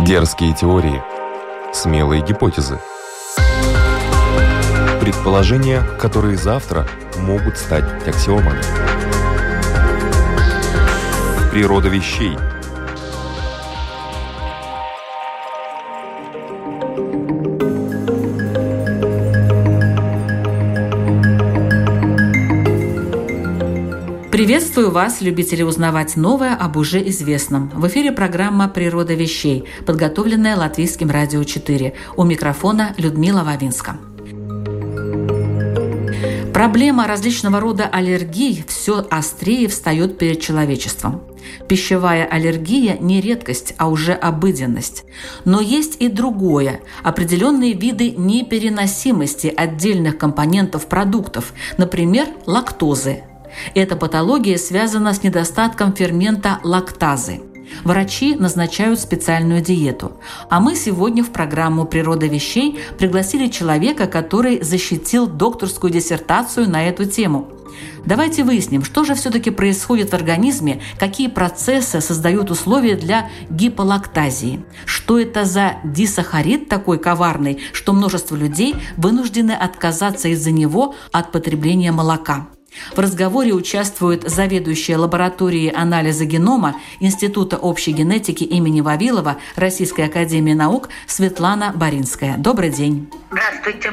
Дерзкие теории. Смелые гипотезы. Предположения, которые завтра могут стать аксиомами. Природа вещей. Приветствую вас, любители узнавать новое об уже известном. В эфире программа «Природа вещей», подготовленная Латвийским радио 4. У микрофона Людмила Вавинская. Проблема различного рода аллергий все острее встает перед человечеством. Пищевая аллергия не редкость, а уже обыденность. Но есть и другое – определенные виды непереносимости отдельных компонентов продуктов, например, лактозы. Эта патология связана с недостатком фермента лактазы. Врачи назначают специальную диету. А мы сегодня в программу «Природа вещей» пригласили человека, который защитил докторскую диссертацию на эту тему. Давайте выясним, что же все-таки происходит в организме, какие процессы создают условия для гиполактазии. Что это за дисахарид такой коварный, что множество людей вынуждены отказаться из-за него от потребления молока. В разговоре участвует заведующая лабораторией анализа генома Института общей генетики имени Вавилова Российской академии наук Светлана Боринская. Добрый день. Здравствуйте.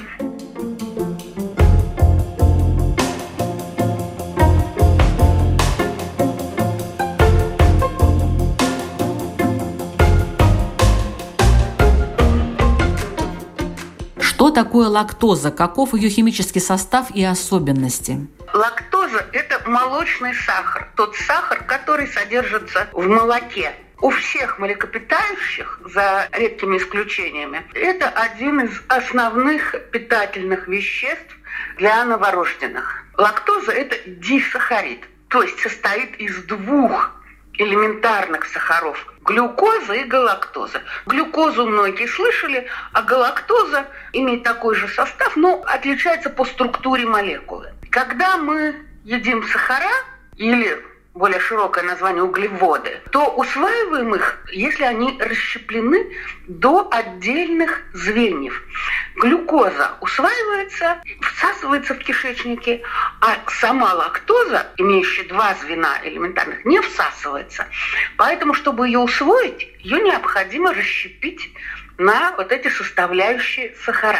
Что такое лактоза? Каков ее химический состав и особенности? Лактоза – это молочный сахар, тот сахар, который содержится в молоке. У всех млекопитающих, за редкими исключениями, это один из основных питательных веществ для новорожденных. Лактоза – это дисахарид, то есть состоит из двух элементарных сахаров – глюкоза и галактоза. Глюкозу многие слышали, а галактоза имеет такой же состав, но отличается по структуре молекулы. Когда мы едим сахара, или более широкое название углеводы, то усваиваем их, если они расщеплены до отдельных звеньев. Глюкоза усваивается, всасывается в кишечнике, а сама лактоза, имеющая два звена элементарных, не всасывается. Поэтому, чтобы ее усвоить, ее необходимо расщепить на вот эти составляющие сахара.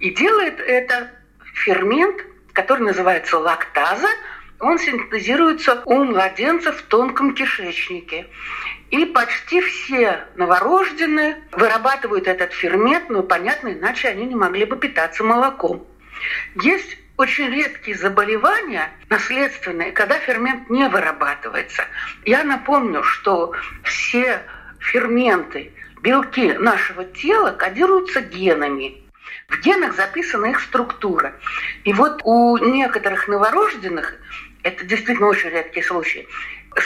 И делает это фермент, который называется лактаза, он синтезируется у младенцев в тонком кишечнике. И почти все новорожденные вырабатывают этот фермент, но, понятно, иначе они не могли бы питаться молоком. Есть очень редкие заболевания наследственные, когда фермент не вырабатывается. Я напомню, что все ферменты, белки нашего тела кодируются генами. В генах записана их структура. И вот у некоторых новорожденных, это действительно очень редкий случай,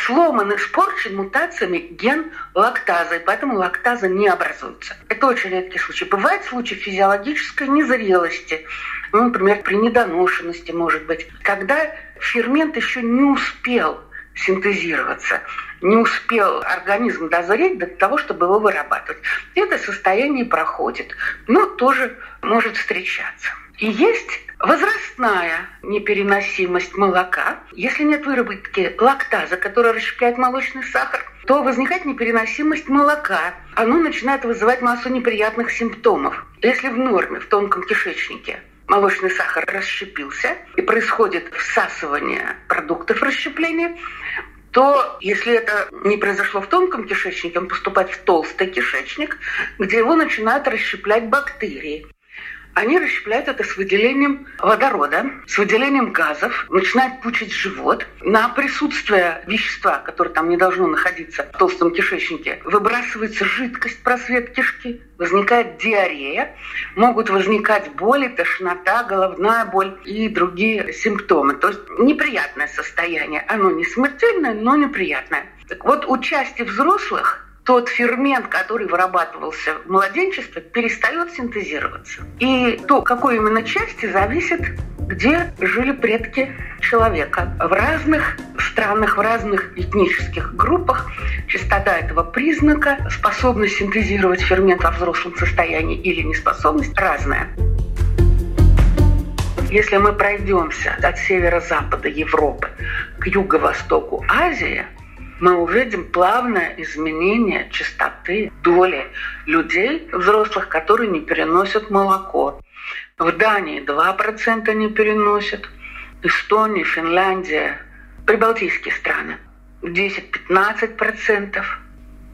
сломан, испорчен мутациями ген лактазы, и поэтому лактаза не образуется. Это очень редкий случай. Бывают случаи физиологической незрелости, например, при недоношенности, может быть, когда фермент еще не успел синтезироваться, не успел организм дозреть до того, чтобы его вырабатывать. Это состояние проходит, но тоже может встречаться. И есть возрастная непереносимость молока. Если нет выработки лактазы, которая расщепляет молочный сахар, то возникает непереносимость молока. Оно начинает вызывать массу неприятных симптомов. Если в норме, в тонком кишечнике, молочный сахар расщепился и происходит всасывание продуктов расщепления, то если это не произошло в тонком кишечнике, он поступает в толстый кишечник, где его начинают расщеплять бактерии. Они расщепляют это с выделением водорода, с выделением газов, начинают пучить живот. На присутствие вещества, которое там не должно находиться в толстом кишечнике, выбрасывается жидкость в просвет кишки, возникает диарея, могут возникать боли, тошнота, головная боль и другие симптомы. То есть неприятное состояние. Оно не смертельное, но неприятное. Так вот, у части взрослых тот фермент, который вырабатывался в младенчестве, перестает синтезироваться. И то, какой именно части, зависит где жили предки человека. В разных странах, в разных этнических группах частота этого признака, способность синтезировать фермент во взрослом состоянии или неспособность, разная. Если мы пройдемся от северо-запада Европы к юго-востоку Азии, мы увидим плавное изменение частоты доли людей взрослых, которые не переносят молоко. В Дании 2% не переносят, Эстония, Финляндия, прибалтийские страны 10-15%,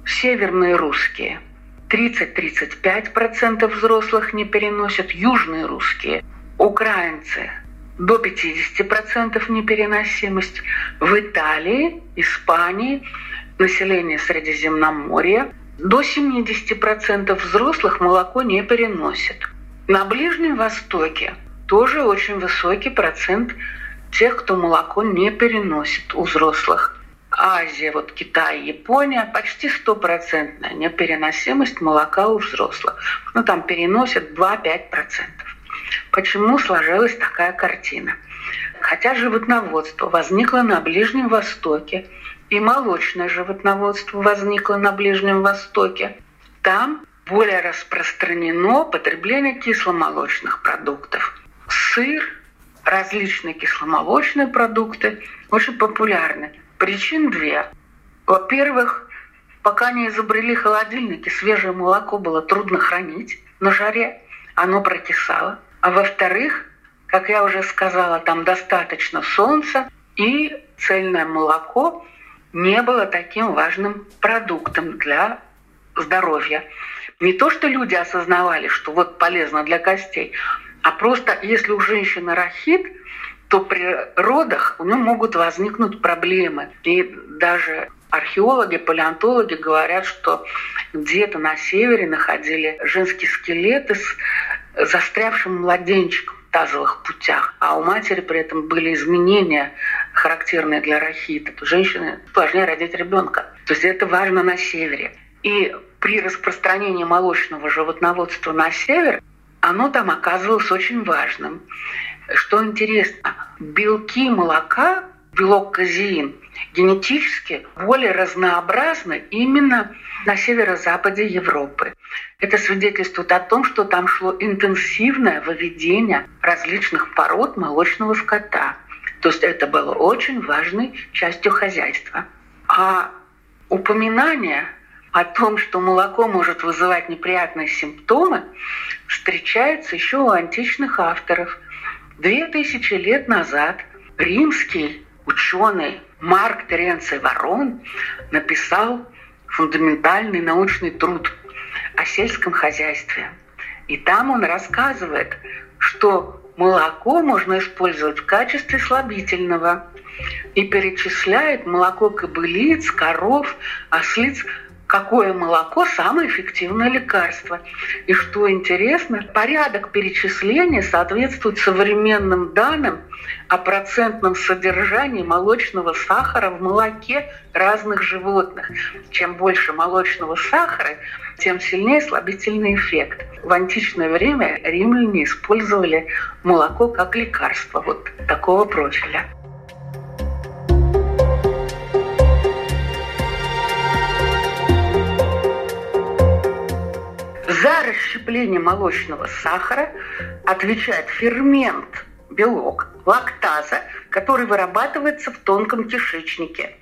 северные русские 30-35% взрослых не переносят, южные русские, украинцы до 50% непереносимость. В Италии, Испании, население Средиземноморья до 70% взрослых молоко не переносит. На Ближнем Востоке тоже очень высокий процент тех, кто молоко не переносит у взрослых. Азия, вот Китай, Япония, почти 100% непереносимость молока у взрослых. Ну, там переносят 2-5%. Почему сложилась такая картина? Хотя животноводство возникло на Ближнем Востоке, и молочное животноводство возникло на Ближнем Востоке, там более распространено потребление кисломолочных продуктов. Сыр, различные кисломолочные продукты очень популярны. Причин две. Во-первых, пока не изобрели холодильники, свежее молоко было трудно хранить на жаре, оно прокисало. А во-вторых, как я уже сказала, там достаточно солнца, и цельное молоко не было таким важным продуктом для здоровья. Не то, что люди осознавали, что вот полезно для костей, а просто если у женщины рахит, то при родах у нее могут возникнуть проблемы. И даже археологи, палеонтологи говорят, что где-то на севере находили женские скелеты с застрявшим младенчиком в тазовых путях, а у матери при этом были изменения, характерные для рахита. Женщине сложнее родить ребенка. То есть это важно на севере. И при распространении молочного животноводства на север оно там оказывалось очень важным. Что интересно, белки молока, белок казеин, генетически более разнообразны именно на северо-западе Европы. Это свидетельствует о том, что там шло интенсивное выведение различных пород молочного скота. То есть это было очень важной частью хозяйства. А упоминание о том, что молоко может вызывать неприятные симптомы, встречается еще у античных авторов. 2000 лет назад римский ученый Марк Теренций Варрон написал фундаментальный научный труд о сельском хозяйстве. И там он рассказывает, что молоко можно использовать в качестве слабительного. И перечисляет молоко кобылиц, коров, ослиц, какое молоко самое эффективное лекарство. И что интересно, порядок перечисления соответствует современным данным о процентном содержании молочного сахара в молоке разных животных. Чем больше молочного сахара, тем сильнее слабительный эффект. В античное время римляне использовали молоко как лекарство вот такого профиля. За расщепление молочного сахара отвечает фермент, белок, лактаза, который вырабатывается в тонком кишечнике.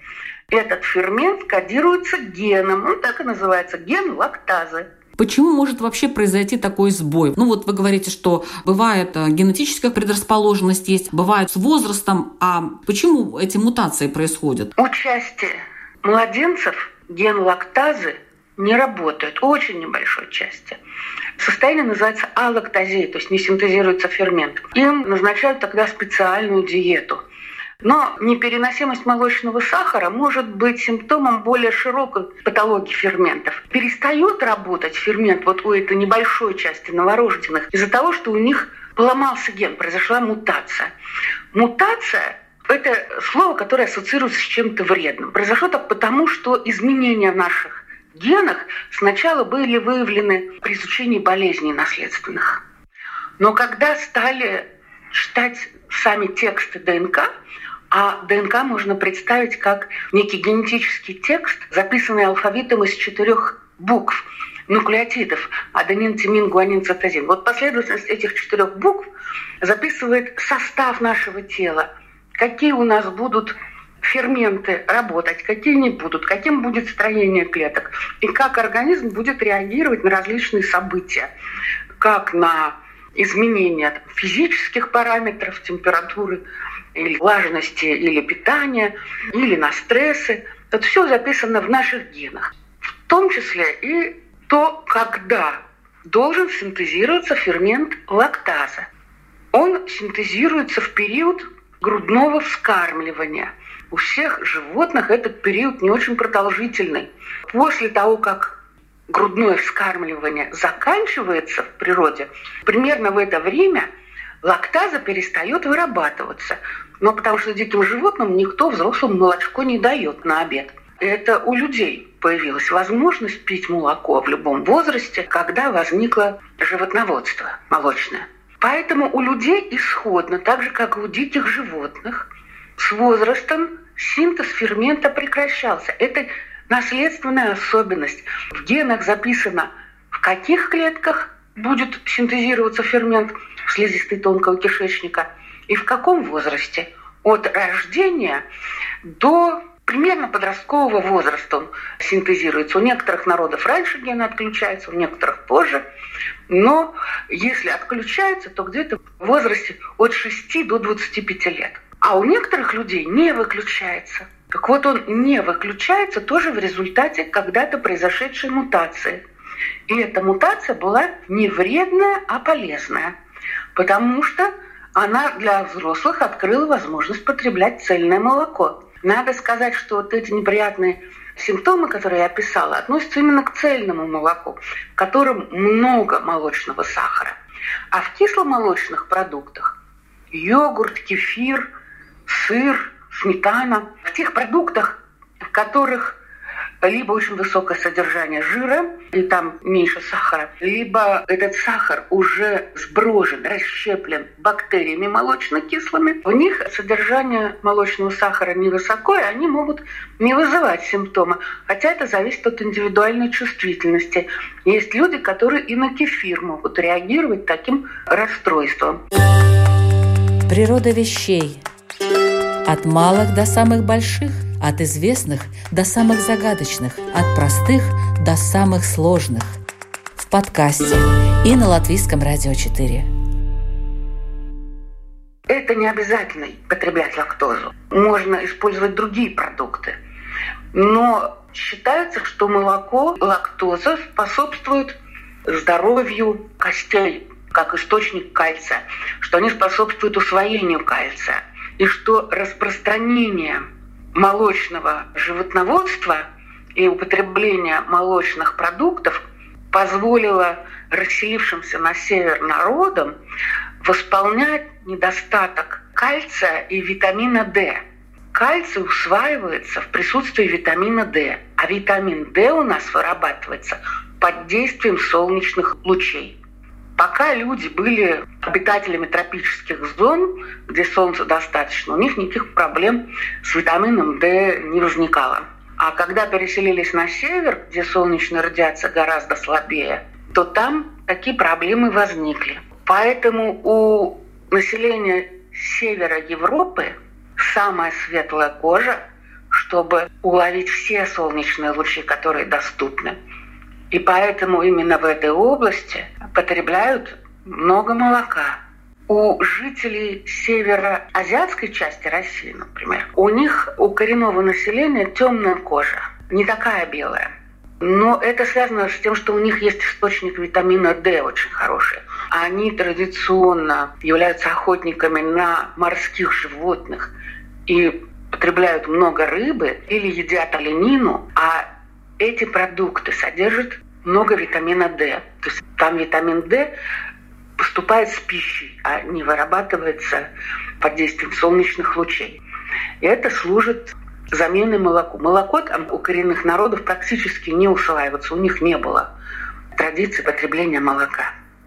Этот фермент кодируется геном, он так и называется, ген лактазы. Почему может вообще произойти такой сбой? Ну вот вы говорите, что бывает генетическая предрасположенность есть, бывает с возрастом, а почему эти мутации происходят? У части младенцев ген лактазы не работают, очень небольшой части. Состояние называется аллактазией, то есть не синтезируется фермент. Им назначают тогда специальную диету. Но непереносимость молочного сахара может быть симптомом более широкой патологии ферментов. Перестает работать фермент вот у этой небольшой части новорожденных из-за того, что у них поломался ген, произошла мутация. Мутация — это слово, которое ассоциируется с чем-то вредным. Произошло так потому, что изменения наших генах сначала были выявлены при изучении болезней наследственных. Но когда стали читать сами тексты ДНК, а ДНК можно представить как некий генетический текст, записанный алфавитом из 4 букв, нуклеотидов – аденин, тимин, гуанин, цитозин. Вот последовательность этих 4 букв записывает состав нашего тела, какие у нас будут ферменты работать, какие не будут, каким будет строение клеток, и как организм будет реагировать на различные события, как на изменения физических параметров, температуры, или влажности, или питания, или на стрессы. Это все записано в наших генах. В том числе и то, когда должен синтезироваться фермент лактаза. Он синтезируется в период грудного вскармливания. У всех животных этот период не очень продолжительный. После того, как грудное вскармливание заканчивается в природе, примерно в это время лактаза перестает вырабатываться. Но потому что диким животным никто взрослому молочко не дает на обед. Это у людей появилась возможность пить молоко в любом возрасте, когда возникло животноводство молочное. Поэтому у людей исходно, так же как и у диких животных, с возрастом синтез фермента прекращался. Это наследственная особенность. В генах записано, в каких клетках будет синтезироваться фермент в слизистой тонкого кишечника и в каком возрасте. От рождения до примерно подросткового возраста он синтезируется. У некоторых народов раньше гены отключаются, у некоторых позже. Но если отключаются, то где-то в возрасте от 6 до 25 лет. А у некоторых людей не выключается. Так вот, он не выключается тоже в результате когда-то произошедшей мутации. И эта мутация была не вредная, а полезная, потому что она для взрослых открыла возможность потреблять цельное молоко. Надо сказать, что вот эти неприятные симптомы, которые я описала, относятся именно к цельному молоку, в котором много молочного сахара. А в кисломолочных продуктах – йогурт, кефир, сыр, сметана. В тех продуктах, в которых либо очень высокое содержание жира, и там меньше сахара, либо этот сахар уже сброжен, расщеплен бактериями молочно-кислыми, в них содержание молочного сахара невысокое, и они могут не вызывать симптомы. Хотя это зависит от индивидуальной чувствительности. Есть люди, которые и на кефир могут реагировать таким расстройством. Природа вещей. От малых до самых больших, от известных до самых загадочных, от простых до самых сложных. В подкасте и на Латвийском радио 4. Это не обязательно потреблять лактозу. Можно использовать другие продукты. Но считается, что молоко, лактоза способствует здоровью костей, как источник кальция, что они способствуют усвоению кальция. И что распространение молочного животноводства и употребление молочных продуктов позволило расселившимся на север народам восполнять недостаток кальция и витамина D. Кальций усваивается в присутствии витамина D, а витамин D у нас вырабатывается под действием солнечных лучей. Пока люди были обитателями тропических зон, где солнца достаточно, у них никаких проблем с витамином D не возникало. А когда переселились на север, где солнечная радиация гораздо слабее, то там такие проблемы возникли. Поэтому у населения севера Европы самая светлая кожа, чтобы уловить все солнечные лучи, которые доступны. И поэтому именно в этой области потребляют много молока. У жителей североазиатской части России, например, у них, у коренного населения, темная кожа, не такая белая. Но это связано с тем, что у них есть источник витамина D очень хороший. Они традиционно являются охотниками на морских животных и потребляют много рыбы или едят оленину, а эти продукты содержат много витамина D. То есть там витамин D поступает с пищей, а не вырабатывается под действием солнечных лучей. И это служит заменой молоку. Молоко там у коренных народов практически не усваивается. У них не было традиции потребления молока.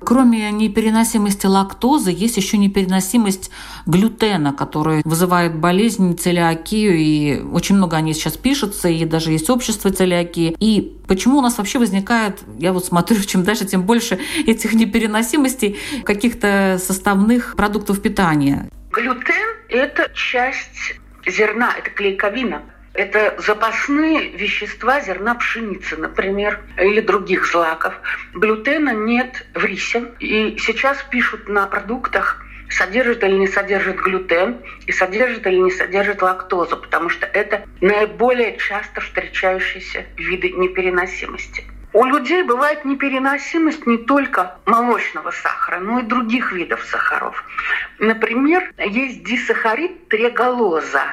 Кроме непереносимости лактозы, есть еще непереносимость глютена, которая вызывает болезнь, целиакию, и очень много о ней сейчас пишется, и даже есть общество целиакии. И почему у нас вообще возникает, я вот смотрю, чем дальше, тем больше этих непереносимостей каких-то составных продуктов питания. Глютен – это часть зерна, это клейковина. Это запасные вещества зерна пшеницы, например, или других злаков. Глютена нет в рисе. И сейчас пишут на продуктах, содержит или не содержит глютен, и содержит или не содержит лактозу, потому что это наиболее часто встречающиеся виды непереносимости. У людей бывает непереносимость не только молочного сахара, но и других видов сахаров. Например, есть дисахарид трегалоза,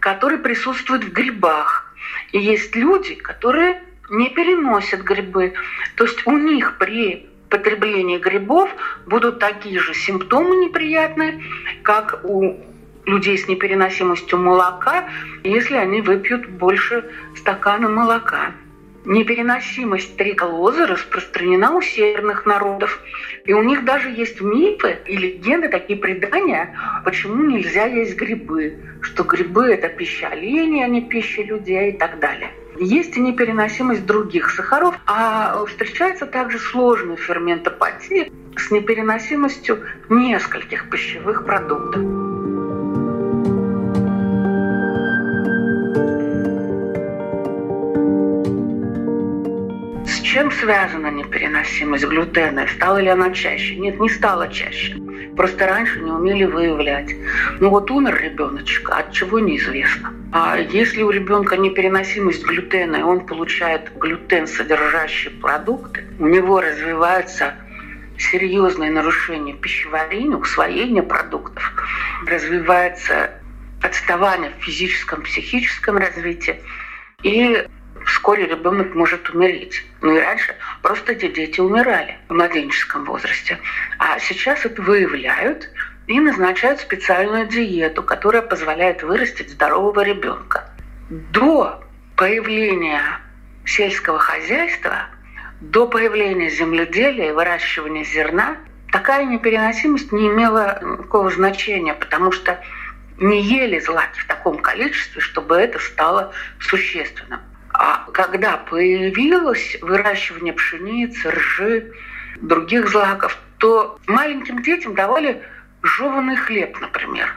который присутствует в грибах. И есть люди, которые не переносят грибы. То есть у них при потреблении грибов будут такие же симптомы неприятные, как у людей с непереносимостью молока, если они выпьют больше стакана молока. Непереносимость трегалозы распространена у северных народов. И у них даже есть мифы и легенды, такие предания, почему нельзя есть грибы, что грибы – это пища оленей, а не пища людей и так далее. Есть и непереносимость других сахаров, а встречается также сложная ферментопатия с непереносимостью нескольких пищевых продуктов. С чем связана непереносимость глютена? Стала ли она чаще? Нет, не стала чаще. Просто раньше не умели выявлять. Ну вот умер ребеночек, от чего неизвестно. А если у ребенка непереносимость глютена, и он получает глютен-содержащие продукты, у него развиваются серьезные нарушения пищеварения, усвоения продуктов, развивается отставание в физическом, психическом развитии, и вскоре ребенок может умереть. Ну и раньше просто эти дети умирали в младенческом возрасте. А сейчас это выявляют и назначают специальную диету, которая позволяет вырастить здорового ребенка. До появления сельского хозяйства, до появления земледелия и выращивания зерна такая непереносимость не имела никакого значения, потому что не ели злаки в таком количестве, чтобы это стало существенным. А когда появилось выращивание пшеницы, ржи, других злаков, то маленьким детям давали жеванный хлеб, например.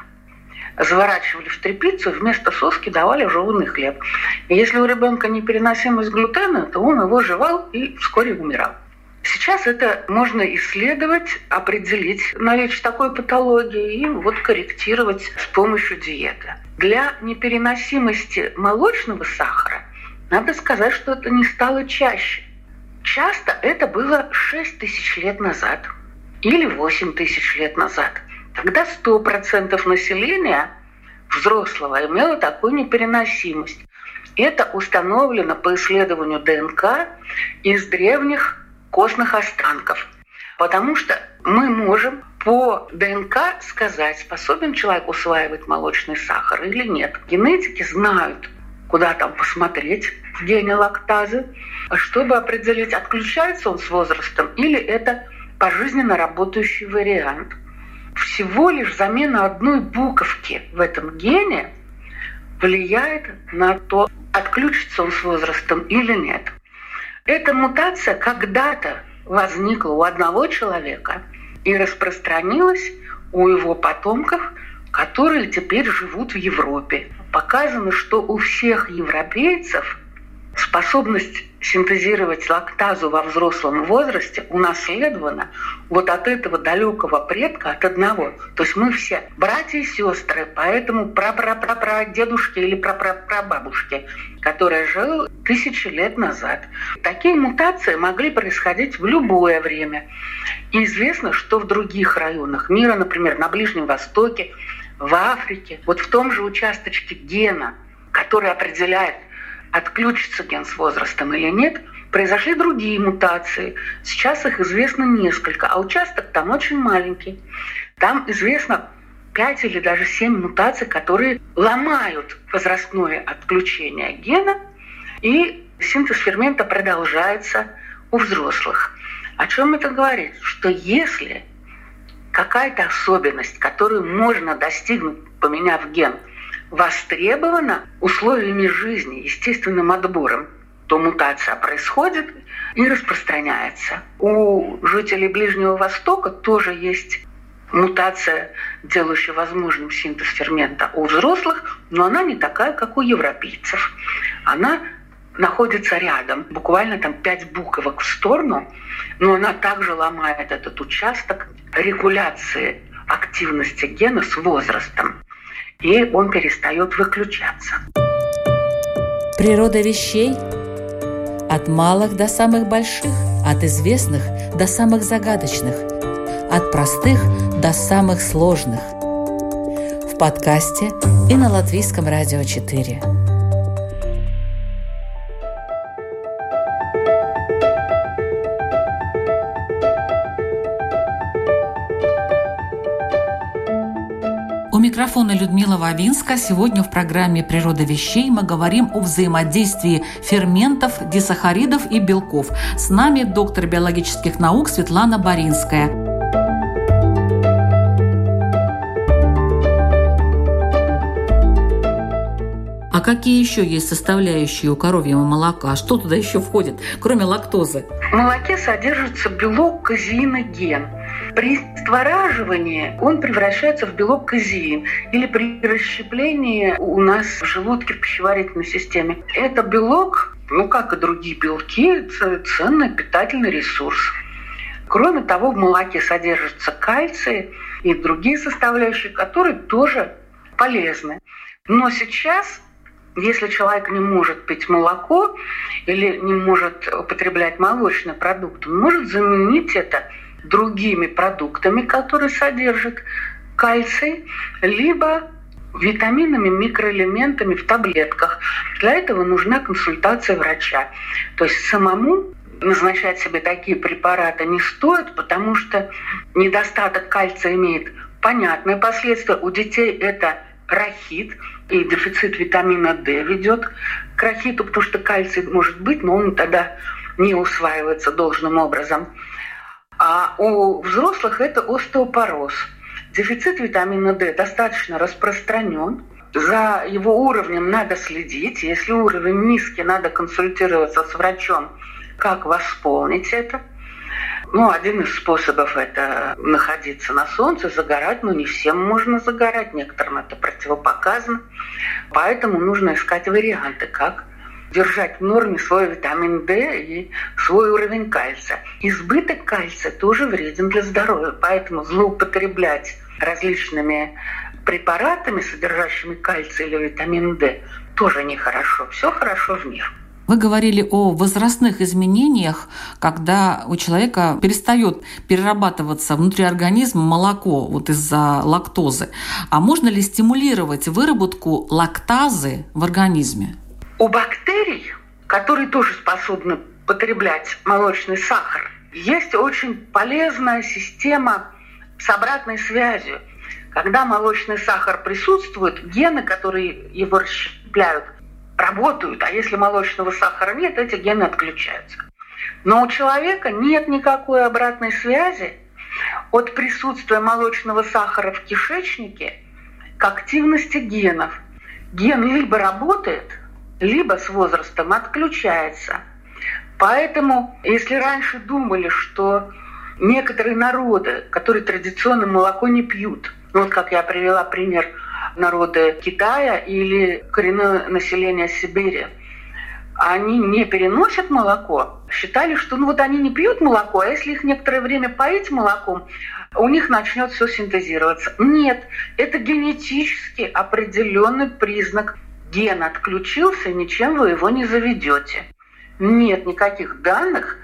Заворачивали в тряпицу, вместо соски давали жеванный хлеб. И если у ребенка непереносимость глютена, то он его жевал и вскоре умирал. Сейчас это можно исследовать, определить наличие такой патологии и вот корректировать с помощью диеты. Для непереносимости молочного сахара надо сказать, что это не стало чаще. Часто это было 6 тысяч лет назад или 8 тысяч лет назад. Тогда 100% населения взрослого имело такую непереносимость. Это установлено по исследованию ДНК из древних костных останков. Потому что мы можем по ДНК сказать, способен человек усваивать молочный сахар или нет. Генетики знают, куда там посмотреть в гене лактазы, чтобы определить, отключается он с возрастом или это пожизненно работающий вариант. Всего лишь замена одной буковки в этом гене влияет на то, отключится он с возрастом или нет. Эта мутация когда-то возникла у одного человека и распространилась у его потомков, которые теперь живут в Европе. Показано, что у всех европейцев способность синтезировать лактазу во взрослом возрасте унаследована вот от этого далекого предка, от одного. То есть мы все братья и сестры, поэтому прапрапрапрадедушки или прапрапрабабушки, которые жили тысячи лет назад. Такие мутации могли происходить в любое время. И известно, что в других районах мира, например, на Ближнем Востоке, в Африке, вот в том же участочке гена, который определяет, отключится ген с возрастом или нет, произошли другие мутации. Сейчас их известно несколько, а участок там очень маленький. Там известно 5 или даже 7 мутаций, которые ломают возрастное отключение гена, и синтез фермента продолжается у взрослых. О чем это говорит? Что если какая-то особенность, которую можно достигнуть, поменяв ген, востребована условиями жизни, естественным отбором, то мутация происходит и распространяется. У жителей Ближнего Востока тоже есть мутация, делающая возможным синтез фермента у взрослых, но она не такая, как у европейцев. Она находится рядом, буквально там 5 буковок в сторону, но она также ломает этот участок регуляции активности гена с возрастом, и он перестает выключаться. Природа вещей. От малых до самых больших, от известных до самых загадочных, от простых до самых сложных. В подкасте и на Латвийском радио 4. У микрофона Людмила Вавинская. Сегодня в программе «Природа вещей» мы говорим о взаимодействии ферментов, дисахаридов и белков. С нами доктор биологических наук Светлана Боринская. А какие еще есть составляющие у коровьего молока? Что туда еще входит, кроме лактозы? В молоке содержится белок казеиноген. При раствораживании он превращается в белок казеин, или при расщеплении у нас в желудке, в пищеварительной системе. Это белок, как и другие белки, ценный питательный ресурс. Кроме того, в молоке содержится кальций и другие составляющие, которые тоже полезны. Но сейчас, если человек не может пить молоко или не может употреблять молочные продукты, он может заменить это другими продуктами, которые содержат кальций, либо витаминами, микроэлементами в таблетках. Для этого нужна консультация врача. То есть самому назначать себе такие препараты не стоит, потому что недостаток кальция имеет понятные последствия. У детей это рахит, и дефицит витамина D ведет к рахиту, потому что кальций может быть, но он тогда не усваивается должным образом. А у взрослых это остеопороз. Дефицит витамина D достаточно распространен. За его уровнем надо следить. Если уровень низкий, надо консультироваться с врачом, как восполнить это. Один из способов – это находиться на солнце, загорать. Не всем можно загорать, некоторым это противопоказано. Поэтому нужно искать варианты, как держать в норме свой витамин D и свой уровень кальция. Избыток кальция тоже вреден для здоровья, поэтому злоупотреблять различными препаратами, содержащими кальций или витамин D, тоже нехорошо. Все хорошо в меру. Вы говорили о возрастных изменениях, когда у человека перестает перерабатываться внутри организма молоко из-за лактозы. А можно ли стимулировать выработку лактазы в организме? У бактерий, которые тоже способны потреблять молочный сахар, есть очень полезная система с обратной связью. Когда молочный сахар присутствует, гены, которые его расщепляют, работают, а если молочного сахара нет, эти гены отключаются. Но у человека нет никакой обратной связи от присутствия молочного сахара в кишечнике к активности генов. Ген либо работает, либо с возрастом отключается. Поэтому, если раньше думали, что некоторые народы, которые традиционно молоко не пьют, как я привела пример народы Китая или коренное население Сибири, они не переносят молоко, считали, что они не пьют молоко, а если их некоторое время поить молоком, у них начнет все синтезироваться. Нет, это генетически определенный признак. Ген отключился, ничем вы его не заведете. Нет никаких данных,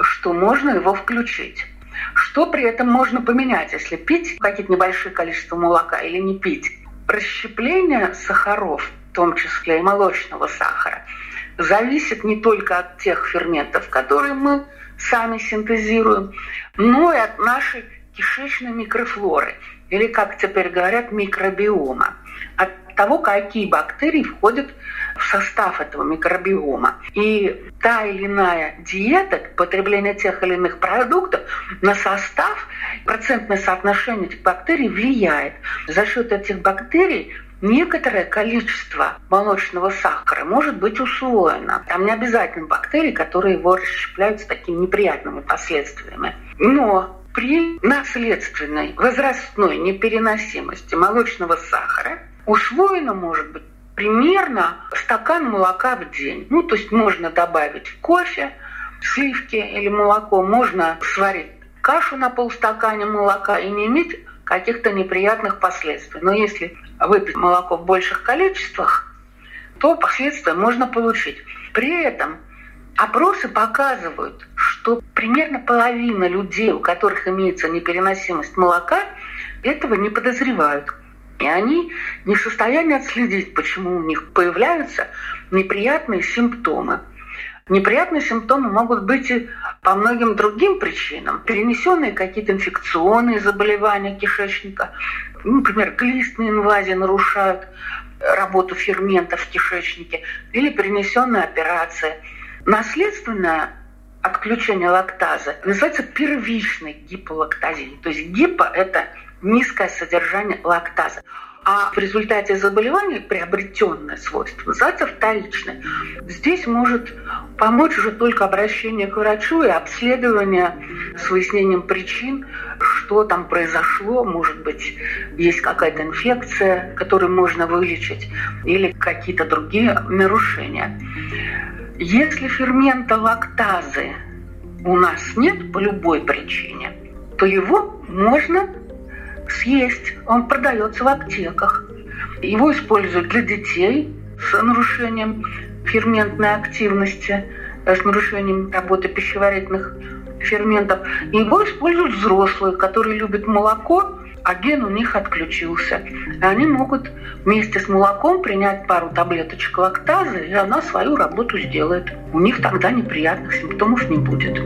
что можно его включить. Что при этом можно поменять, если пить какие-то небольшие количества молока или не пить? Расщепление сахаров, в том числе и молочного сахара, зависит не только от тех ферментов, которые мы сами синтезируем, но и от нашей кишечной микрофлоры, или, как теперь говорят, микробиома. От того, какие бактерии входят в состав этого микробиома. И та или иная диета, потребление тех или иных продуктов на состав, процентное соотношение этих бактерий влияет. За счет этих бактерий некоторое количество молочного сахара может быть усвоено. Там не обязательно бактерии, которые его расщепляют с такими неприятными последствиями. Но при наследственной возрастной непереносимости молочного сахара усвоено может быть примерно стакан молока в день. Ну, то есть можно добавить кофе, сливки или молоко, можно сварить кашу на полстакана молока и не иметь каких-то неприятных последствий. Но если выпить молоко в больших количествах, то последствия можно получить. При этом опросы показывают, что примерно половина людей, у которых имеется непереносимость молока, этого не подозревают. И они не в состоянии отследить, почему у них появляются неприятные симптомы. Неприятные симптомы могут быть и по многим другим причинам. Перенесенные какие-то инфекционные заболевания кишечника, например, глистные инвазии нарушают работу ферментов в кишечнике, или перенесенные операции. Наследственное отключение лактазы называется первичной гиполактазией. То есть гипо – это низкое содержание лактазы. А в результате заболевания приобретенное свойство называется вторичное. Здесь может помочь уже только обращение к врачу и обследование с выяснением причин, что там произошло. Может быть, есть какая-то инфекция, которую можно вылечить, или какие-то другие нарушения. Если фермента лактазы у нас нет по любой причине, то его можно съесть. Он продается в аптеках. Его используют для детей с нарушением ферментной активности, с нарушением работы пищеварительных ферментов. Его используют взрослые, которые любят молоко, а ген у них отключился. И они могут вместе с молоком принять пару таблеточек лактазы, и она свою работу сделает. У них тогда неприятных симптомов не будет.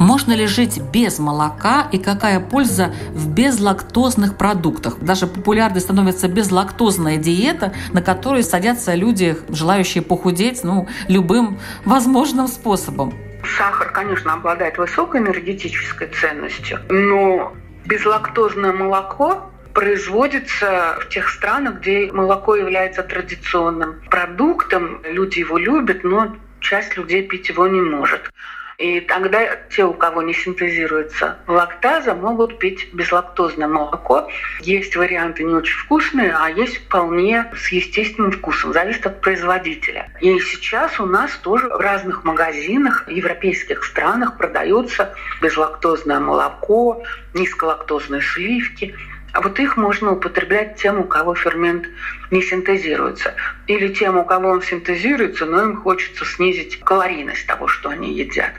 Можно ли жить без молока и какая польза в безлактозных продуктах? Даже популярной становится безлактозная диета, на которую садятся люди, желающие похудеть, любым возможным способом. Сахар, конечно, обладает высокой энергетической ценностью, но безлактозное молоко производится в тех странах, где молоко является традиционным продуктом. Люди его любят, но часть людей пить его не может. И тогда те, у кого не синтезируется лактаза, могут пить безлактозное молоко. Есть варианты не очень вкусные, а есть вполне с естественным вкусом. Зависит от производителя. И сейчас у нас тоже в разных магазинах, в европейских странах продается безлактозное молоко, низколактозные сливки. А вот их можно употреблять тем, у кого фермент не синтезируется. Или тем, у кого он синтезируется, но им хочется снизить калорийность того, что они едят.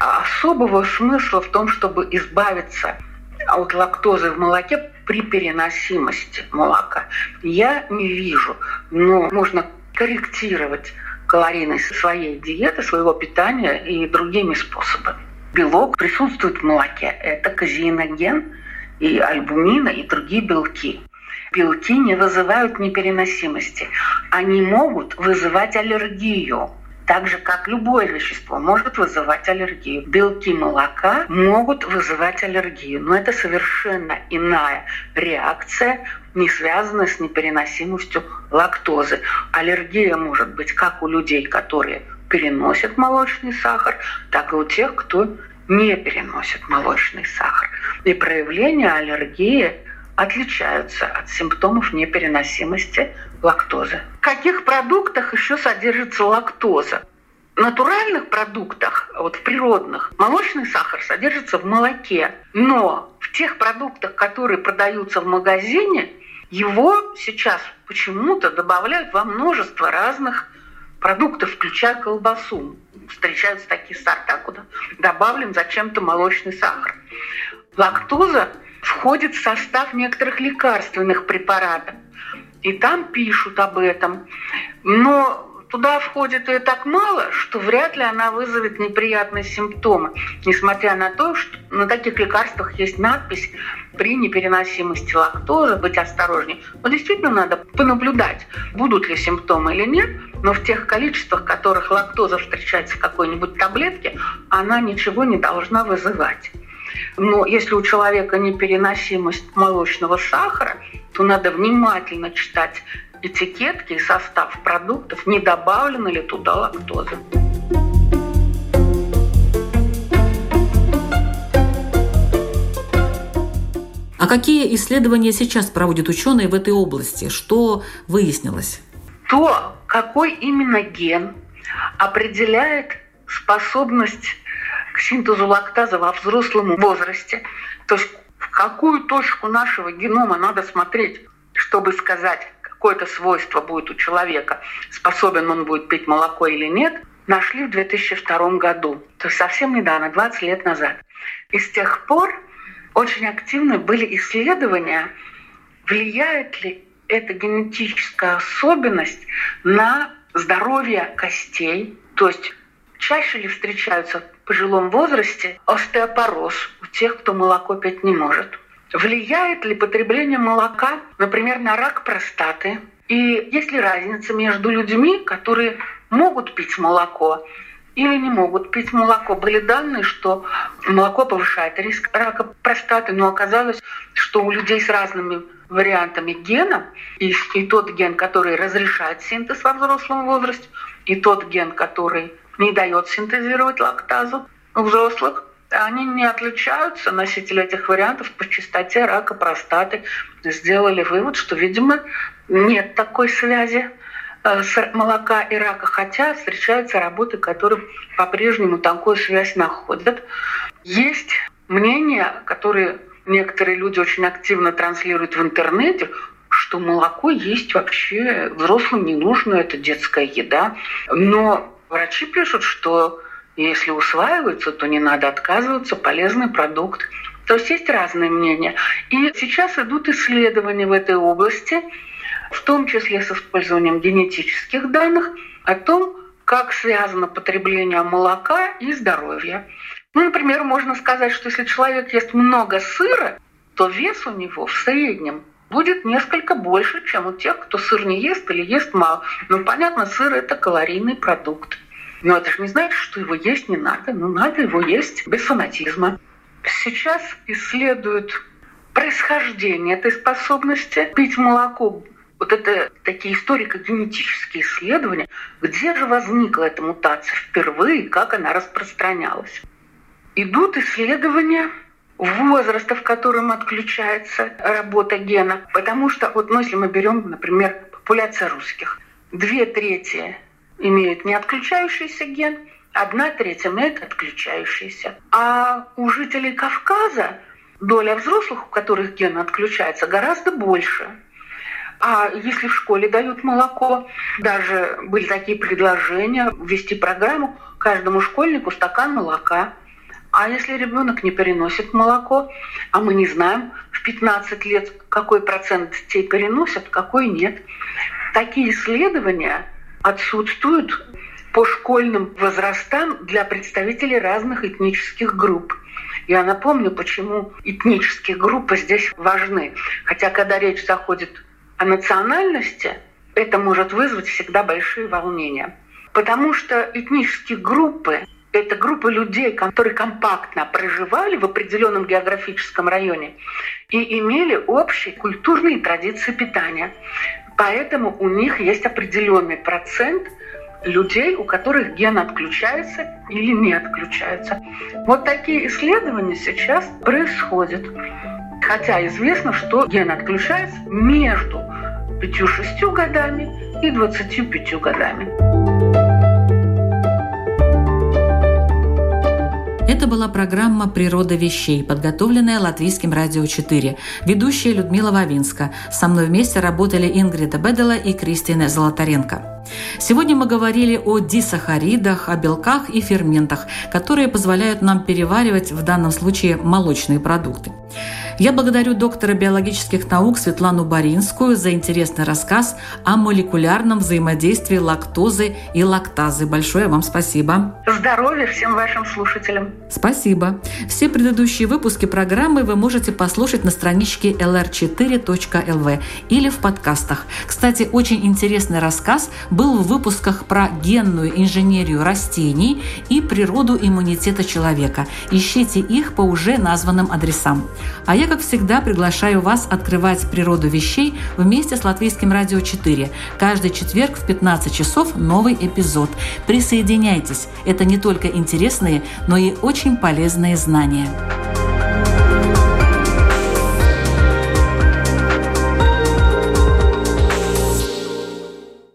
Особого смысла в том, чтобы избавиться от лактозы в молоке при переносимости молока, я не вижу. Но можно корректировать калорийность своей диеты, своего питания и другими способами. Белок присутствует в молоке. Это казеиноген и альбумина, и другие белки. Белки не вызывают непереносимости. Они могут вызывать аллергию. Так же, как любое вещество может вызывать аллергию. Белки молока могут вызывать аллергию. Но это совершенно иная реакция, не связанная с непереносимостью лактозы. Аллергия может быть как у людей, которые переносят молочный сахар, так и у тех, кто не переносит молочный сахар. И проявления аллергии отличаются от симптомов непереносимости лактозы. В каких продуктах еще содержится лактоза? В натуральных продуктах, в природных, молочный сахар содержится в молоке. Но в тех продуктах, которые продаются в магазине, его сейчас почему-то добавляют во множество разных продуктов, включая колбасу. Встречаются такие сорта, куда добавлен зачем-то молочный сахар. Лактоза входит в состав некоторых лекарственных препаратов. и там пишут об этом. Но туда входит ее так мало, что вряд ли она вызовет неприятные симптомы, несмотря на то, что на таких лекарствах есть надпись «При непереносимости лактозы быть осторожнее». Но действительно надо понаблюдать, будут ли симптомы или нет, но в тех количествах, в которых лактоза встречается в какой-нибудь таблетке, она ничего не должна вызывать. Но если у человека непереносимость молочного сахара, то надо внимательно читать этикетки и состав продуктов, не добавлено ли туда лактозы. А какие исследования сейчас проводят ученые в этой области? Что выяснилось? То, какой именно ген определяет способность к синтезу лактазы во взрослом возрасте, то есть в какую точку нашего генома надо смотреть, чтобы сказать, какое-то свойство будет у человека, способен он будет пить молоко или нет, нашли в 2002 году, то есть совсем недавно, 20 лет назад. И с тех пор очень активны были исследования, влияет ли эта генетическая особенность на здоровье костей, то есть чаще ли встречаются в пожилом возрасте остеопороз у тех, кто молоко пить не может. Влияет ли потребление молока, например, на рак простаты? И есть ли разница между людьми, которые могут пить молоко или не могут пить молоко? Были данные, что молоко повышает риск рака простаты, но оказалось, что у людей с разными вариантами гена, и тот ген, который разрешает синтез во взрослом возрасте, и тот ген, который не дает синтезировать лактазу у взрослых, они не отличаются, носители этих вариантов, по частоте рака простаты. Сделали вывод, что, видимо, нет такой связи молока и рака, хотя встречаются работы, которые по-прежнему такую связь находят. Есть мнения, которые некоторые люди очень активно транслируют в интернете, что молоко есть вообще взрослым не нужно, это детская еда. Но врачи пишут, что если усваиваются, то не надо отказываться, полезный продукт. То есть есть разные мнения. И сейчас идут исследования в этой области, в том числе с использованием генетических данных, о том, как связано потребление молока и здоровье. Ну, например, можно сказать, что если человек ест много сыра, то вес у него в среднем будет несколько больше, чем у тех, кто сыр не ест или ест мало. Ну, понятно, сыр – это калорийный продукт. Но это же не значит, что его есть не надо. Но надо его есть без фанатизма. Сейчас исследуют происхождение этой способности пить молоко. Вот это такие историко-генетические исследования. Где же возникла эта мутация впервые и как она распространялась? Идут исследования возраста, в котором отключается работа гена. Потому что, вот, ну, если мы берем, например, популяцию русских, 2/3 имеют неотключающийся ген, 1/3 имеет отключающийся. А у жителей Кавказа доля взрослых, у которых ген отключается, гораздо больше. А если в школе дают молоко, даже были такие предложения ввести программу каждому школьнику стакан молока. А если ребенок не переносит молоко, а мы не знаем в 15 лет, какой процент детей переносят, какой нет. Такие исследования отсутствуют по школьным возрастам для представителей разных этнических групп. Я напомню, почему этнические группы здесь важны. Хотя, когда речь заходит о национальности, это может вызвать всегда большие волнения. Потому что этнические группы — это группы людей, которые компактно проживали в определенном географическом районе и имели общие культурные традиции питания. Поэтому у них есть определенный процент людей, у которых ген отключается или не отключается. Вот такие исследования сейчас происходят. Хотя известно, что ген отключается между 5-6 годами и 25 годами. Это была программа «Природа вещей», подготовленная Латвийским радио 4. Ведущая Людмила Вавинска. Со мной вместе работали Ингрид Бедела и Кристина Золотаренко. Сегодня мы говорили о дисахаридах, о белках и ферментах, которые позволяют нам переваривать, в данном случае, молочные продукты. Я благодарю доктора биологических наук Светлану Боринскую за интересный рассказ о молекулярном взаимодействии лактозы и лактазы. Большое вам спасибо. Здоровья всем вашим слушателям. Спасибо. Все предыдущие выпуски программы вы можете послушать на страничке lr4.lv или в подкастах. Кстати, очень интересный рассказ был в выпусках про генную инженерию растений и природу иммунитета человека. Ищите их по уже названным адресам. А я, как всегда, приглашаю вас открывать природу вещей вместе с Латвийским радио 4. Каждый четверг в 15 часов новый эпизод. Присоединяйтесь. Это не только интересные, но и очень полезные знания.